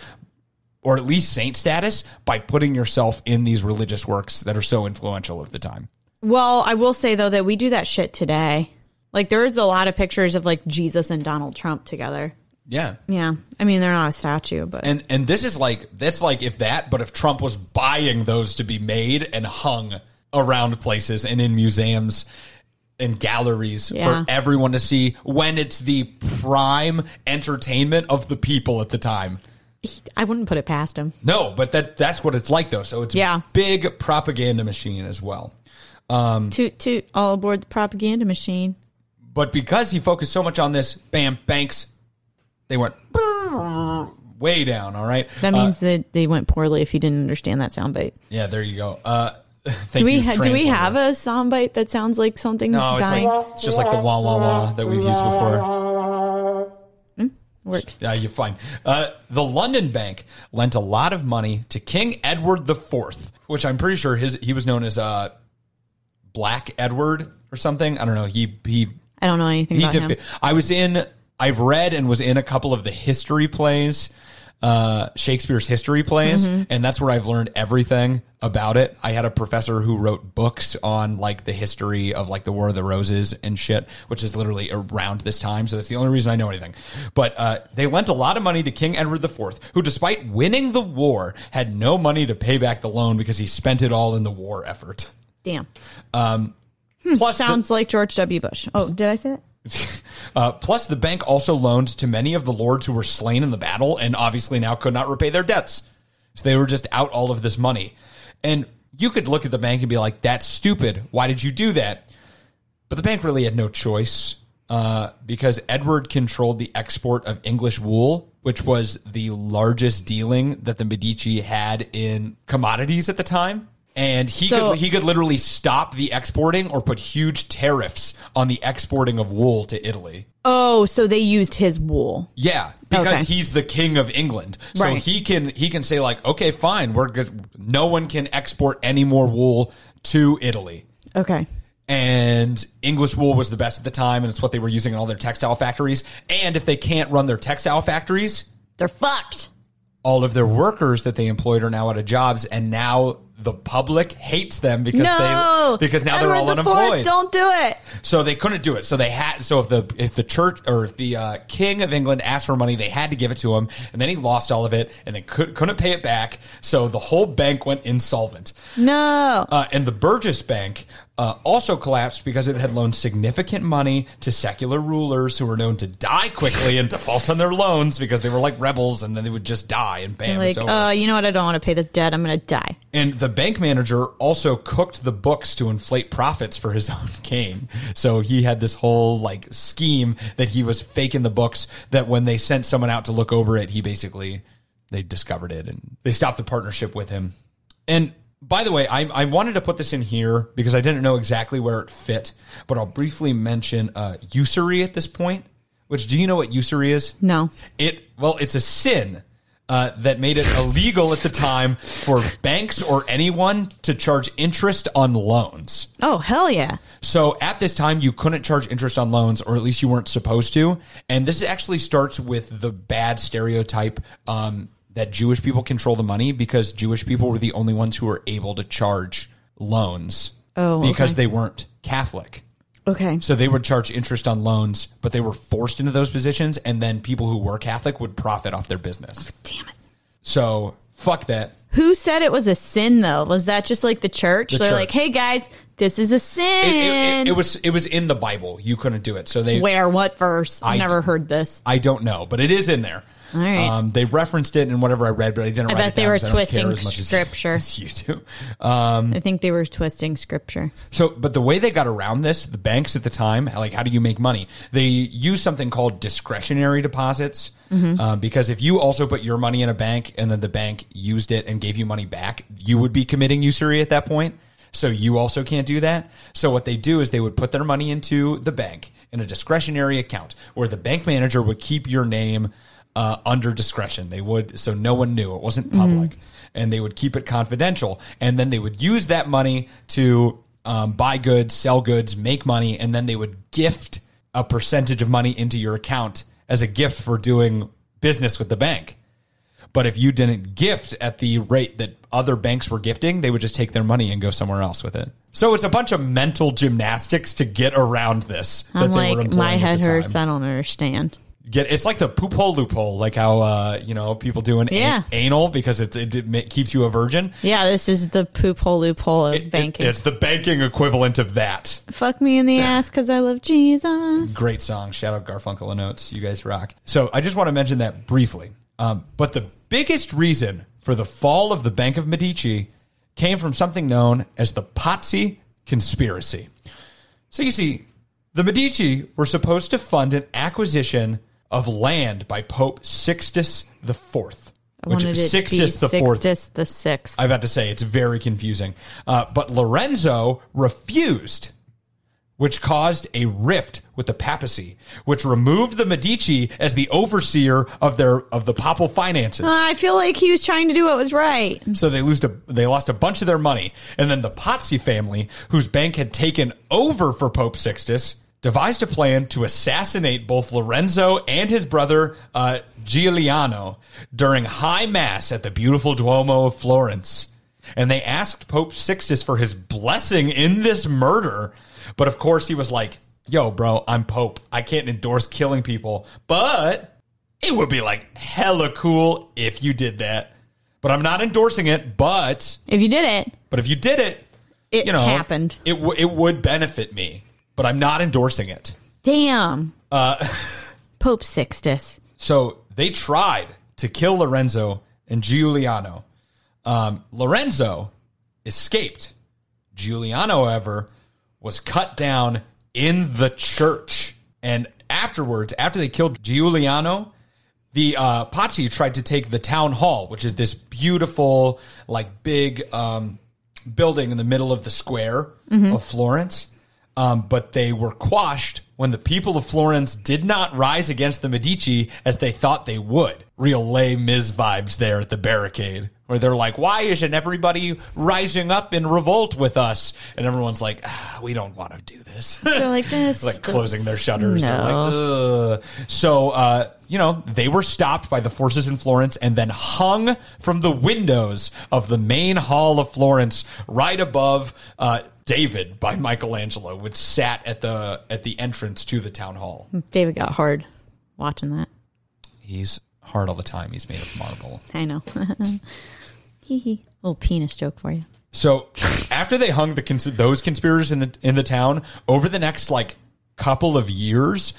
or at least saint status, by putting yourself in these religious works that are so influential of the time. Well, I will say, though, that we do that shit today. Like, there's a lot of pictures of, like, Jesus and Donald Trump together. Yeah. Yeah. I mean, they're not a statue, but... And and this is, like, that's, like, if that, but if Trump was buying those to be made and hung around places and in museums and galleries yeah. for everyone to see when it's the prime entertainment of the people at the time. I wouldn't put it past him. No, but that that's what it's like, though. So it's yeah. a big propaganda machine as well. Um, toot, toot, all aboard the propaganda machine. But because he focused so much on this, bam, banks, they went way down, all right? That means uh, that they went poorly if you didn't understand that soundbite. Yeah, there you go. Uh, do we ha- do we have a soundbite that sounds like something no, dying? It's, like, it's just like the wah-wah-wah that we've used before. Mm, works. Yeah, you're fine. Uh, the London Bank lent a lot of money to King Edward the Fourth, which I'm pretty sure his he was known as... Uh, Black Edward or something. I don't know. He he. I don't know anything about did, him. I was in. I've read and was in a couple of the history plays, uh, Shakespeare's history plays, mm-hmm. and that's where I've learned everything about it. I had a professor who wrote books on like the history of like the War of the Roses and shit, which is literally around this time. So that's the only reason I know anything. But uh, they lent a lot of money to King Edward the Fourth, who, despite winning the war, had no money to pay back the loan because he spent it all in the war effort. Damn. Um, hmm, plus sounds the, like George W. Bush. Oh, did I say that? uh, plus, the bank also loaned to many of the lords who were slain in the battle and obviously now could not repay their debts. So they were just out all of this money. And you could look at the bank and be like, that's stupid. Why did you do that? But the bank really had no choice uh, because Edward controlled the export of English wool, which was the largest dealing that the Medici had in commodities at the time. And he so, could he could literally stop the exporting or put huge tariffs on the exporting of wool to Italy. Oh, so they used his wool. Yeah, because okay. he's the king of England. So right. he can he can say like, okay, fine, we're good. No one can export any more wool to Italy. Okay. And English wool was the best at the time, and it's what they were using in all their textile factories. And if they can't run their textile factories, they're fucked. All of their workers that they employed are now out of jobs, and now the public hates them because no, they because now Edward they're all the unemployed. Fourth, don't do it. So they couldn't do it. So they had. So if the if the church or if the uh, king of England asked for money, they had to give it to him, and then he lost all of it, and then could, couldn't pay it back. So the whole bank went insolvent. No, uh, and the Burgess Bank uh, also collapsed because it had loaned significant money to secular rulers who were known to die quickly and default on their loans because they were like rebels, and then they would just die and bam, like, it's over. Uh, you know what? I don't want to pay this debt. I'm going to die. And the bank manager also cooked the books to inflate profits for his own gain. So he had this whole like scheme that he was faking the books, that when they sent someone out to look over it, he basically, they discovered it and they stopped the partnership with him. And by the way, I, I wanted to put this in here because I didn't know exactly where it fit, but I'll briefly mention uh, usury at this point, which do you know what usury is? No. It well, it's a sin. Uh, that made it illegal at the time for banks or anyone to charge interest on loans. Oh, hell yeah. So at this time, you couldn't charge interest on loans, or at least you weren't supposed to. And this actually starts with the bad stereotype um, that Jewish people control the money, because Jewish people were the only ones who were able to charge loans oh, because okay. they weren't Catholic. Okay. So they would charge interest on loans, but they were forced into those positions, and then people who were Catholic would profit off their business. Oh, damn it. So fuck that. Who said it was a sin, though? Was that just like the church? The They're church. Like, hey, guys, this is a sin. It, it, it, it was it was in the Bible. You couldn't do it. So they Where? What verse? I've I, never heard this. I don't know, but it is in there. All right. Um, they referenced it in whatever I read, but I didn't I write it down. I bet they were twisting scripture. As, as you do. Um, I think they were twisting scripture. So, but the way they got around this, the banks at the time, like, how do you make money? They use something called discretionary deposits, mm-hmm. uh, because if you also put your money in a bank and then the bank used it and gave you money back, you would be committing usury at that point. So you also can't do that. So what they do is they would put their money into the bank in a discretionary account where the bank manager would keep your name Uh, under discretion. They would, so no one knew. It wasn't public. Mm-hmm. And they would keep it confidential. And then they would use that money to um, buy goods, sell goods, make money, and then they would gift a percentage of money into your account as a gift for doing business with the bank. But if you didn't gift at the rate that other banks were gifting, they would just take their money and go somewhere else with it. So it's a bunch of mental gymnastics to get around this. I'm like, my head hurts. I don't understand. Get, it's like the poop hole loophole, like how uh, you know, people do an yeah. a- anal because it, it, it keeps you a virgin. Yeah, this is the poop hole loophole of it, banking. It, it's the banking equivalent of that. Fuck me in the ass because I love Jesus. Great song. Shout out Garfunkel and Oates. You guys rock. So I just want to mention that briefly. Um, but the biggest reason for the fall of the Bank of Medici came from something known as the Pazzi conspiracy. So you see, the Medici were supposed to fund an acquisition of land by Pope Sixtus the Fourth, which is Sixtus the Fourth. Sixtus the Sixth. I've got to say it's very confusing, uh, but Lorenzo refused, which caused a rift with the papacy, which removed the Medici as the overseer of their of the papal finances. Uh, I feel like he was trying to do what was right. So they lost a they lost a bunch of their money, and then the Pazzi family, whose bank had taken over for Pope Sixtus, devised a plan to assassinate both Lorenzo and his brother uh, Giuliano during high mass at the beautiful Duomo of Florence. And they asked Pope Sixtus for his blessing in this murder. But of course he was like, yo, bro, I'm Pope. I can't endorse killing people. But it would be like hella cool if you did that. But I'm not endorsing it. But if you did it, but if you did it, it you know, happened. It, w- it would benefit me. But I'm not endorsing it. Damn. Uh, Pope Sixtus. So they tried to kill Lorenzo and Giuliano. Um, Lorenzo escaped. Giuliano, however, was cut down in the church. And afterwards, after they killed Giuliano, the uh, Pazzi tried to take the town hall, which is this beautiful, like, big um, building in the middle of the square mm-hmm. of Florence, um, but they were quashed when the people of Florence did not rise against the Medici as they thought they would. Real Les Mis vibes there at the barricade, where they're like, why isn't everybody rising up in revolt with us? And everyone's like, ah, we don't want to do this. They're like this. Like closing their shutters. No. Like, ugh. So, uh, you know, they were stopped by the forces in Florence and then hung from the windows of the main hall of Florence right above uh, David by Michelangelo, which sat at the at the entrance to the town hall. David got hard watching that. He's hard all the time. He's made of marble. I know. Hee little penis joke for you. So after they hung the cons- those conspirators in the in the town, over the next like couple of years,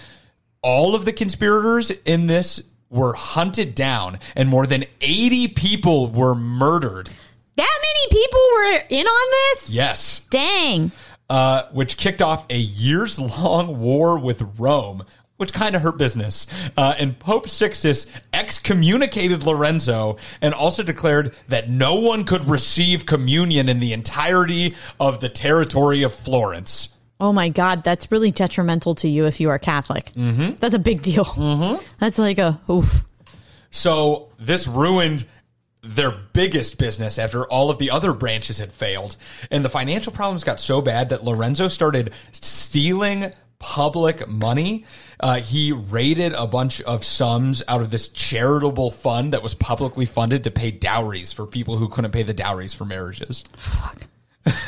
all of the conspirators in this were hunted down, and more than eighty people were murdered. That many people were in on this? Yes. Dang. Uh, which kicked off a years-long war with Rome, which kind of hurt business. Uh, and Pope Sixtus excommunicated Lorenzo and also declared that no one could receive communion in the entirety of the territory of Florence. Oh, my God. That's really detrimental to you if you are Catholic. Mm-hmm. That's a big deal. Mm-hmm. That's like a oof. So this ruined their biggest business after all of the other branches had failed. And the financial problems got so bad that Lorenzo started stealing public money. Uh, he raided a bunch of sums out of this charitable fund that was publicly funded to pay dowries for people who couldn't pay the dowries for marriages. Fuck.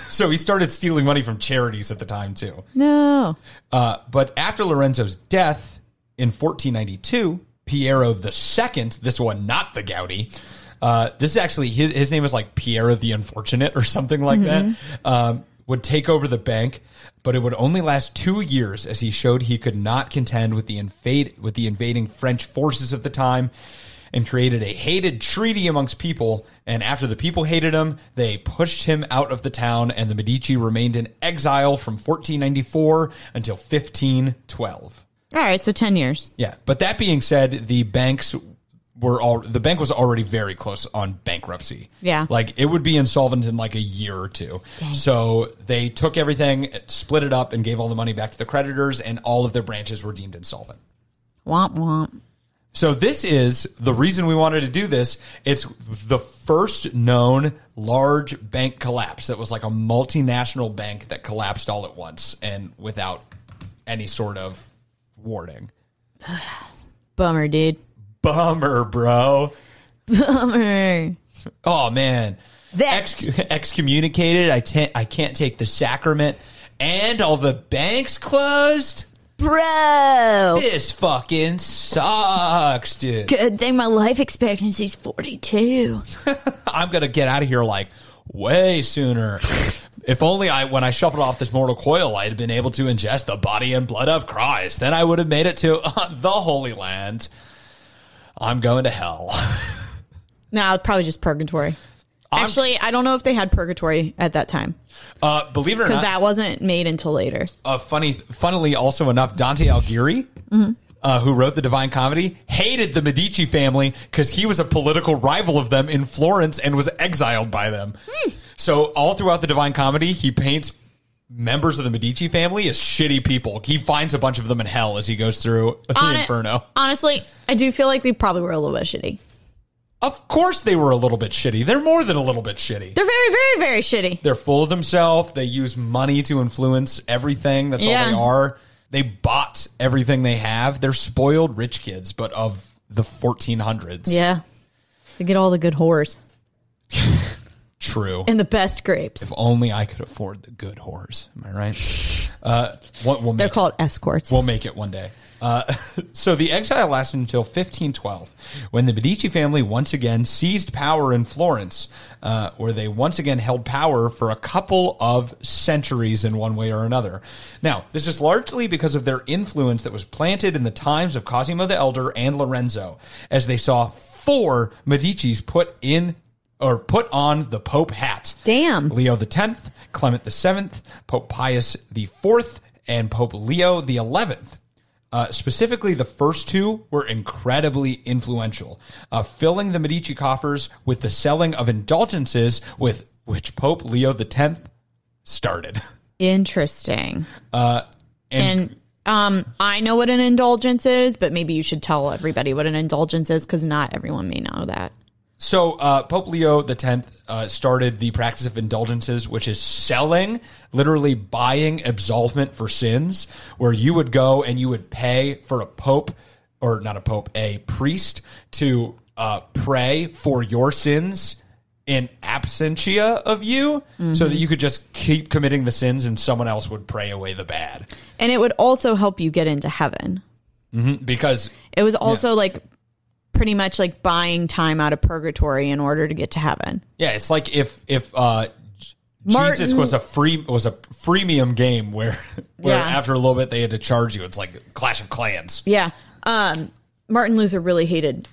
So he started stealing money from charities at the time, too. No. Uh, but after Lorenzo's death in fourteen ninety-two, Piero the Second, this one not the Gaudi, uh, this is actually, his, his name is like Piero the Unfortunate or something like mm-hmm. that, um, would take over the bank. But it would only last two years as he showed he could not contend with the invade, with the invading French forces of the time and created a hated treaty amongst people. And after the people hated him, they pushed him out of the town, and the Medici remained in exile from fourteen ninety-four until fifteen twelve. All right, so ten years. Yeah, but that being said, the banks were all the bank was already very close on bankruptcy. Yeah. Like, it would be insolvent in like a year or two. Dang. So they took everything, split it up, and gave all the money back to the creditors, and all of their branches were deemed insolvent. Womp womp. So this is the reason we wanted to do this. It's the first known large bank collapse that was like a multinational bank that collapsed all at once and without any sort of warning. Bummer, dude. Bummer, bro. Bummer. Oh, man. Ex- excommunicated. I, te- I can't take the sacrament. And all the banks closed. Bro. This fucking sucks, dude. Good thing my life expectancy is forty-two. I'm going to get out of here like way sooner. If only I, when I shuffled off this mortal coil, I had been able to ingest the body and blood of Christ. Then I would have made it to uh, the Holy Land. I'm going to hell. No, probably just purgatory. I'm, Actually, I don't know if they had purgatory at that time. Uh, believe it or not. Because that wasn't made until later. Uh, funny, funnily, also enough, Dante Alighieri, mm-hmm. uh, who wrote the Divine Comedy, hated the Medici family because he was a political rival of them in Florence and was exiled by them. Mm. So all throughout the Divine Comedy, he paints members of the Medici family as shitty people. He finds a bunch of them in hell as he goes through the Hon- inferno. Honestly, I do feel like they probably were a little bit shitty. Of course they were a little bit shitty. They're more than a little bit shitty. They're very, very, very shitty. They're full of themselves. They use money to influence everything. That's yeah. all they are. They bought everything they have. They're spoiled rich kids, but of the fourteen hundreds. Yeah. They get all the good whores. True. And the best grapes. If only I could afford the good whores. Am I right? Uh, what, we'll make They're called it. escorts. We'll make it one day. Uh, so the exile lasted until fifteen twelve, when the Medici family once again seized power in Florence, uh, where they once again held power for a couple of centuries in one way or another. Now, this is largely because of their influence that was planted in the times of Cosimo the Elder and Lorenzo, as they saw four Medicis put in or put on the Pope hat. Damn. Leo the tenth, Clement the seventh, Pope Pius the fourth, and Pope Leo the eleventh. Uh, specifically, the first two were incredibly influential, uh, filling the Medici coffers with the selling of indulgences with which Pope Leo the Tenth started. Interesting. Uh, and, and um, I know what an indulgence is, but maybe you should tell everybody what an indulgence is, because not everyone may know that. So uh, Pope Leo X uh, started the practice of indulgences, which is selling, literally buying absolvement for sins, where you would go and you would pay for a pope, or not a pope, a priest to uh, pray for your sins in absentia of you, mm-hmm. so that you could just keep committing the sins and someone else would pray away the bad. And it would also help you get into heaven. Mm-hmm, because it was also yeah. like... pretty much like buying time out of purgatory in order to get to heaven. Yeah, it's like if if uh, Martin, Jesus was a free was a freemium game where where yeah. after a little bit they had to charge you. It's like Clash of Clans. Yeah, um, Martin Luther really hated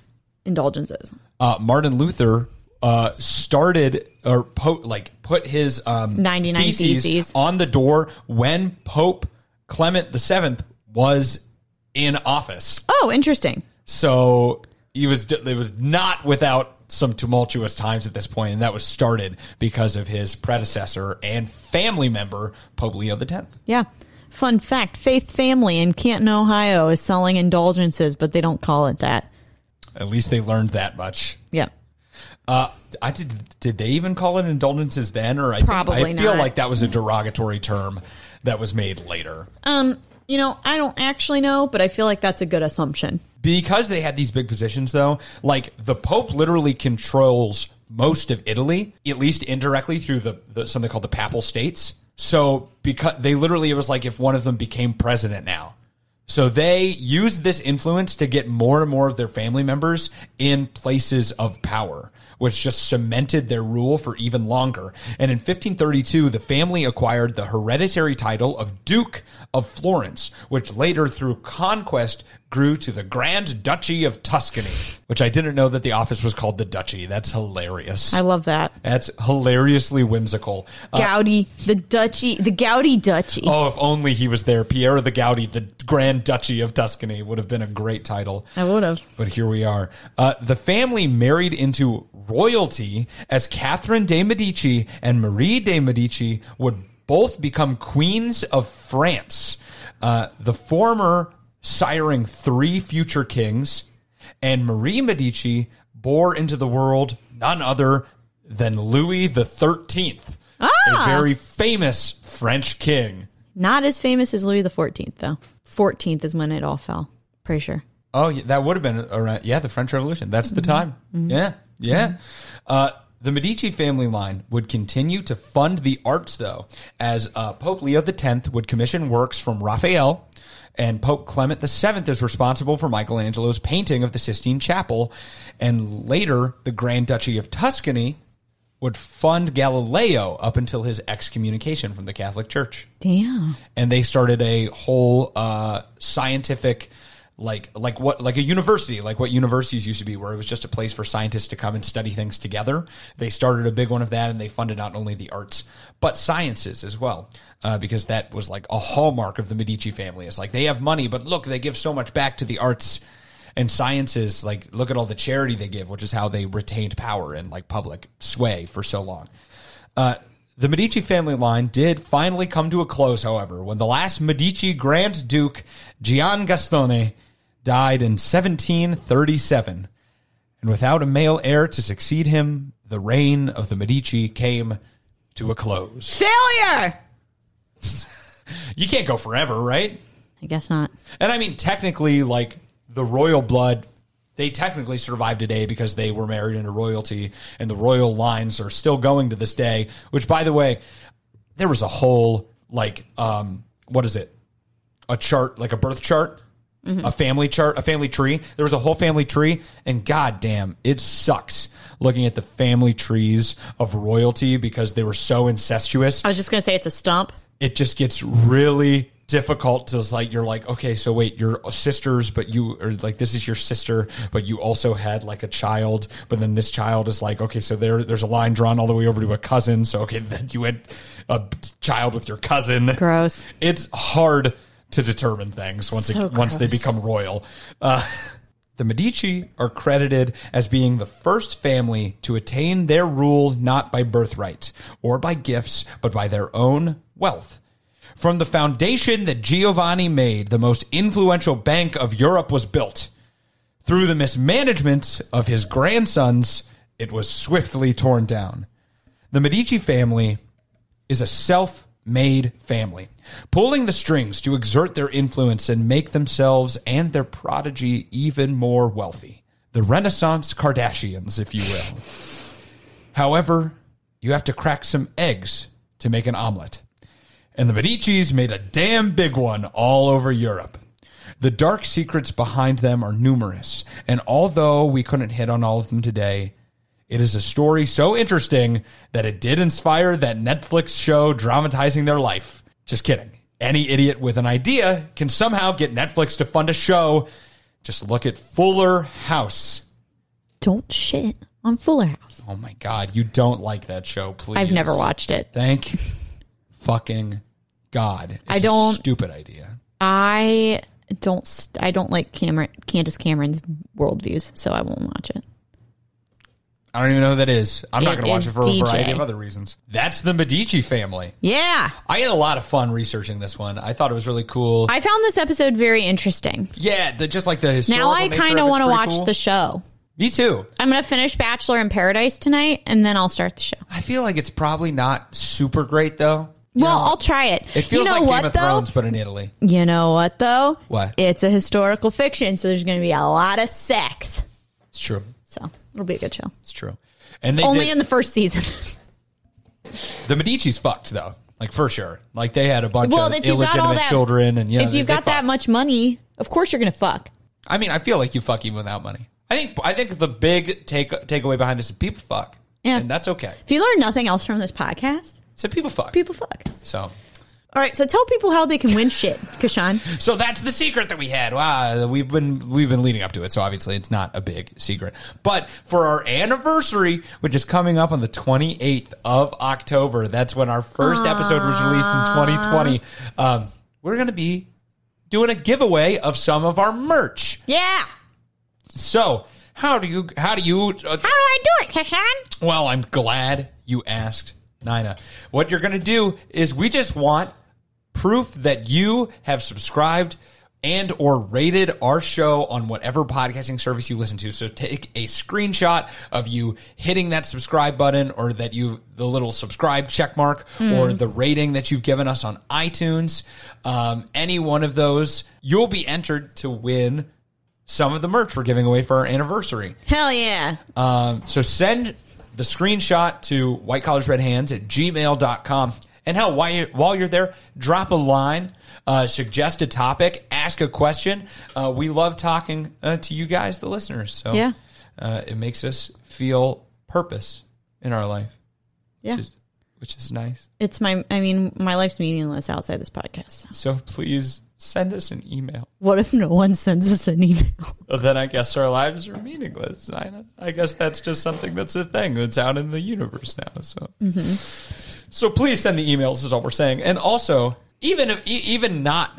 indulgences. Uh, Martin Luther uh, started or po- like put his um, ninety-nine theses, theses on the door when Pope Clement the Seventh was in office. Oh, interesting. So. He was, it was not without some tumultuous times at this point, and that was started because of his predecessor and family member, Pope Leo X. Yeah. Fun fact, Faith Family in Canton, Ohio is selling indulgences, but they don't call it that. At least they learned that much. Yeah. Uh, I did, did they even call it indulgences then? Or I Probably think, I feel not. Like that was a derogatory term that was made later. Um, you know, I don't actually know, but I feel like that's a good assumption. Because they had these big positions, though, like the Pope literally controls most of Italy, at least indirectly through the, the something called the Papal States. So because they literally, it was like if one of them became president now. So they used this influence to get more and more of their family members in places of power, which just cemented their rule for even longer. And in fifteen thirty-two, the family acquired the hereditary title of Duke of Florence, which later, through conquest, grew to the Grand Duchy of Tuscany, which I didn't know that the office was called the Duchy. That's hilarious. I love that. That's hilariously whimsical. Gaudi, uh, the Duchy, the Gaudi Duchy. Oh, if only he was there. Piero the Gaudi, the Grand Duchy of Tuscany would have been a great title. I would have. But here we are. Uh, the family married into royalty as Catherine de' Medici and Marie de' Medici would both become queens of France. Uh, the former siring three future kings, and Marie Medici bore into the world none other than Louis the Thirteenth, ah! a very famous French king. Not as famous as Louis the Fourteenth, though. Fourteenth is when it all fell. Pretty sure. Oh, yeah, that would have been around. Yeah, the French Revolution. That's the mm-hmm. time. Mm-hmm. Yeah, yeah. Mm-hmm. Uh, the Medici family line would continue to fund the arts, though, as uh, Pope Leo X would commission works from Raphael. And Pope Clement the Seventh is responsible for Michelangelo's painting of the Sistine Chapel. And later, the Grand Duchy of Tuscany would fund Galileo up until his excommunication from the Catholic Church. Damn. And they started a whole uh, scientific, like like what like a university, like what universities used to be, where it was just a place for scientists to come and study things together. They started a big one of that, and they funded not only the arts, but sciences as well. Uh, because that was like a hallmark of the Medici family. It's like they have money, but look, they give so much back to the arts and sciences. Like, look at all the charity they give, which is how they retained power and like public sway for so long. Uh, the Medici family line did finally come to a close, however, when the last Medici Grand Duke, Gian Gastone, died in seventeen thirty-seven. And without a male heir to succeed him, the reign of the Medici came to a close. Failure! You can't go forever, right? I guess not. And I mean, technically, like, the royal blood, they technically survive today because they were married into royalty, and the royal lines are still going to this day, which, by the way, there was a whole, like, um, what is it? A chart, like a birth chart, mm-hmm. a family chart, a family tree. There was a whole family tree, and goddamn, it sucks looking at the family trees of royalty because they were so incestuous. I was just going to say it's a stump. It just gets really difficult to like, you're like, okay, so wait, you're sisters, but you are like, this is your sister, but you also had like a child, but then this child is like, okay, so there, there's a line drawn all the way over to a cousin. So, okay, then you had a child with your cousin. Gross. It's hard to determine things once, so it, once they become royal. Uh, The Medici are credited as being the first family to attain their rule not by birthright or by gifts, but by their own wealth. From the foundation that Giovanni made, the most influential bank of Europe was built. Through the mismanagement of his grandsons, it was swiftly torn down. The Medici family is a self-made family, pulling the strings to exert their influence and make themselves and their prodigy even more wealthy. The Renaissance Kardashians, if you will. However, you have to crack some eggs to make an omelet. And the Medicis made a damn big one all over Europe. The dark secrets behind them are numerous, and although we couldn't hit on all of them today, it is a story so interesting that it did inspire that Netflix show dramatizing their life. Just kidding. Any idiot with an idea can somehow get Netflix to fund a show. Just look at Fuller House. Don't shit on Fuller House. Oh my God, you don't like that show, please. I've never watched it. Thank fucking God. It's I don't, a stupid idea. I don't I don't like Cameron, Candace Cameron's worldviews, so I won't watch it. I don't even know who that is. I'm it not going to watch it for D J. A variety of other reasons. That's the Medici family. Yeah. I had a lot of fun researching this one. I thought it was really cool. I found this episode very interesting. Yeah, the, just like the historical nature of it. Now I kind of want to watch cool. the show. Me too. I'm going to finish Bachelor in Paradise tonight, and then I'll start the show. I feel like it's probably not super great, though. You well, know, I'll try it. It feels you know like what, Game of though? Thrones, but in Italy. You know what, though? What? It's a historical fiction, so there's going to be a lot of sex. It's true. So... it'll be a good show. It's true. And they only did, in the first season. The Medici's fucked, though. Like, for sure. Like, they had a bunch well, of illegitimate that, children. And, you know, if you've they, got they that much money, of course you're going to fuck. I mean, I feel like you fuck even without money. I think I think the big take takeaway behind this is people fuck. Yeah. And that's okay. If you learn nothing else from this podcast, it's that people fuck. People fuck. So... all right, so tell people how they can win shit, Kishan. So that's the secret that we had. Wow, we've been we've been leading up to it, so obviously it's not a big secret. But for our anniversary, which is coming up on the twenty-eighth of October, that's when our first uh, episode was released in twenty twenty. Um, we're going to be doing a giveaway of some of our merch. Yeah. So how do you how do you uh, how do I do it, Kishan? Well, I'm glad you asked, Nina. What you're going to do is we just want proof that you have subscribed and or rated our show on whatever podcasting service you listen to. So take a screenshot of you hitting that subscribe button or that you the little subscribe check mark mm. or the rating that you've given us on iTunes. Um, any one of those, you'll be entered to win some of the merch we're giving away for our anniversary. Hell yeah. Um, so send the screenshot to whitecollarsredhands at gmail dot com. And hell, while you're, while you're there, drop a line, uh, suggest a topic, ask a question. Uh, we love talking uh, to you guys, the listeners. So yeah. uh, it makes us feel purpose in our life, yeah. which is, which is nice. It's my, I mean, my life's meaningless outside this podcast. So, so please send us an email. What if no one sends us an email? Well, then I guess our lives are meaningless. I, I guess that's just something that's a thing that's out in the universe now. So, mm-hmm. so please send the emails is all we're saying. And also, even if even not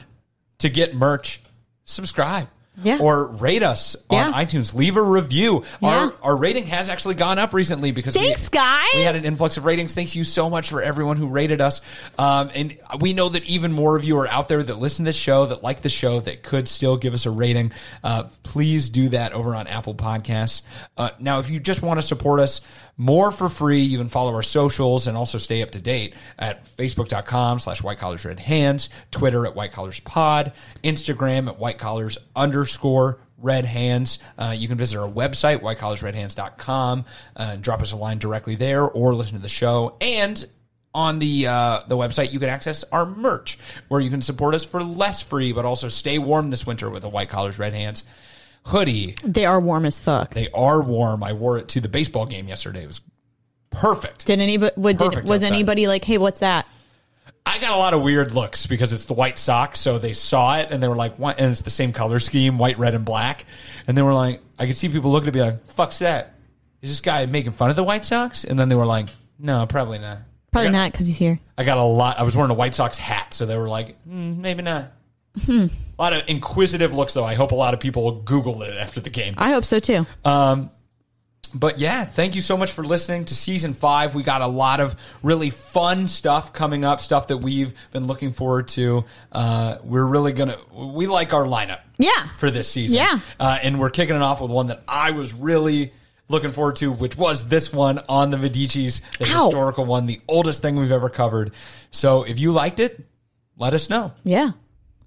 to get merch, subscribe. Yeah. Or rate us on yeah. iTunes. Leave a review. Yeah. Our, our rating has actually gone up recently because Thanks, we, guys. we had an influx of ratings. Thanks you so much for everyone who rated us. Um, and we know that even more of you are out there that listen to this show, that like the show, that could still give us a rating. Uh, please do that over on Apple Podcasts. Uh, now, if you just want to support us more for free, you can follow our socials and also stay up to date at facebook dot com slash white collars red hands, Twitter at white collars pod, Instagram at white collars under Score Red Hands. Uh, you can visit our website, white collars red hands dot com, uh, and drop us a line directly there or listen to the show. And on the uh, the website, you can access our merch where you can support us for less free, but also stay warm this winter with a White Collars Red Hands hoodie. They are warm as fuck. They are warm. I wore it to the baseball game yesterday. It was perfect. Did anybody, what, perfect did, was outside. Anybody like, hey, what's that? I got a lot of weird looks because it's the white socks, so they saw it, and they were like, what? And it's the same color scheme, white, red, and black. And they were like, I could see people looking at me like, fuck's that? Is this guy making fun of the White Sox? And then they were like, no, probably not. Probably got, not because he's here. I got a lot. I was wearing a White Sox hat, so they were like, mm, maybe not. Hmm. A lot of inquisitive looks, though. I hope a lot of people Googled it after the game. I hope so, too. Um, but, yeah, thank you so much for listening to Season five. We got a lot of really fun stuff coming up, stuff that we've been looking forward to. Uh, we're really going to – we like our lineup yeah. for this season. Yeah. Uh, and we're kicking it off with one that I was really – looking forward to, which was this one on the Medicis, the Ow. historical one, the oldest thing we've ever covered. So if you liked it, let us know. Yeah.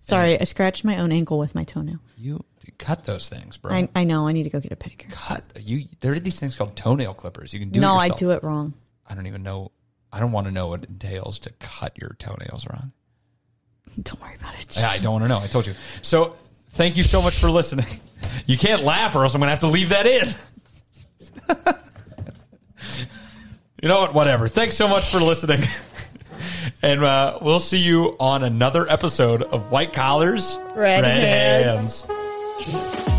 Sorry, and I scratched my own ankle with my toenail. You cut those things, bro. I, I know. I need to go get a pedicure. Cut. You, there are these things called toenail clippers. You can do no, it yourself. No, I do it wrong. I don't even know. I don't want to know what it entails to cut your toenails wrong. Don't worry about it. Yeah, I don't want to know. I told you. So thank you so much for listening. You can't laugh or else I'm going to have to leave that in. You know what? Whatever. Thanks so much for listening. And uh, we'll see you on another episode of White Collars, Red, Red Hands. Hands.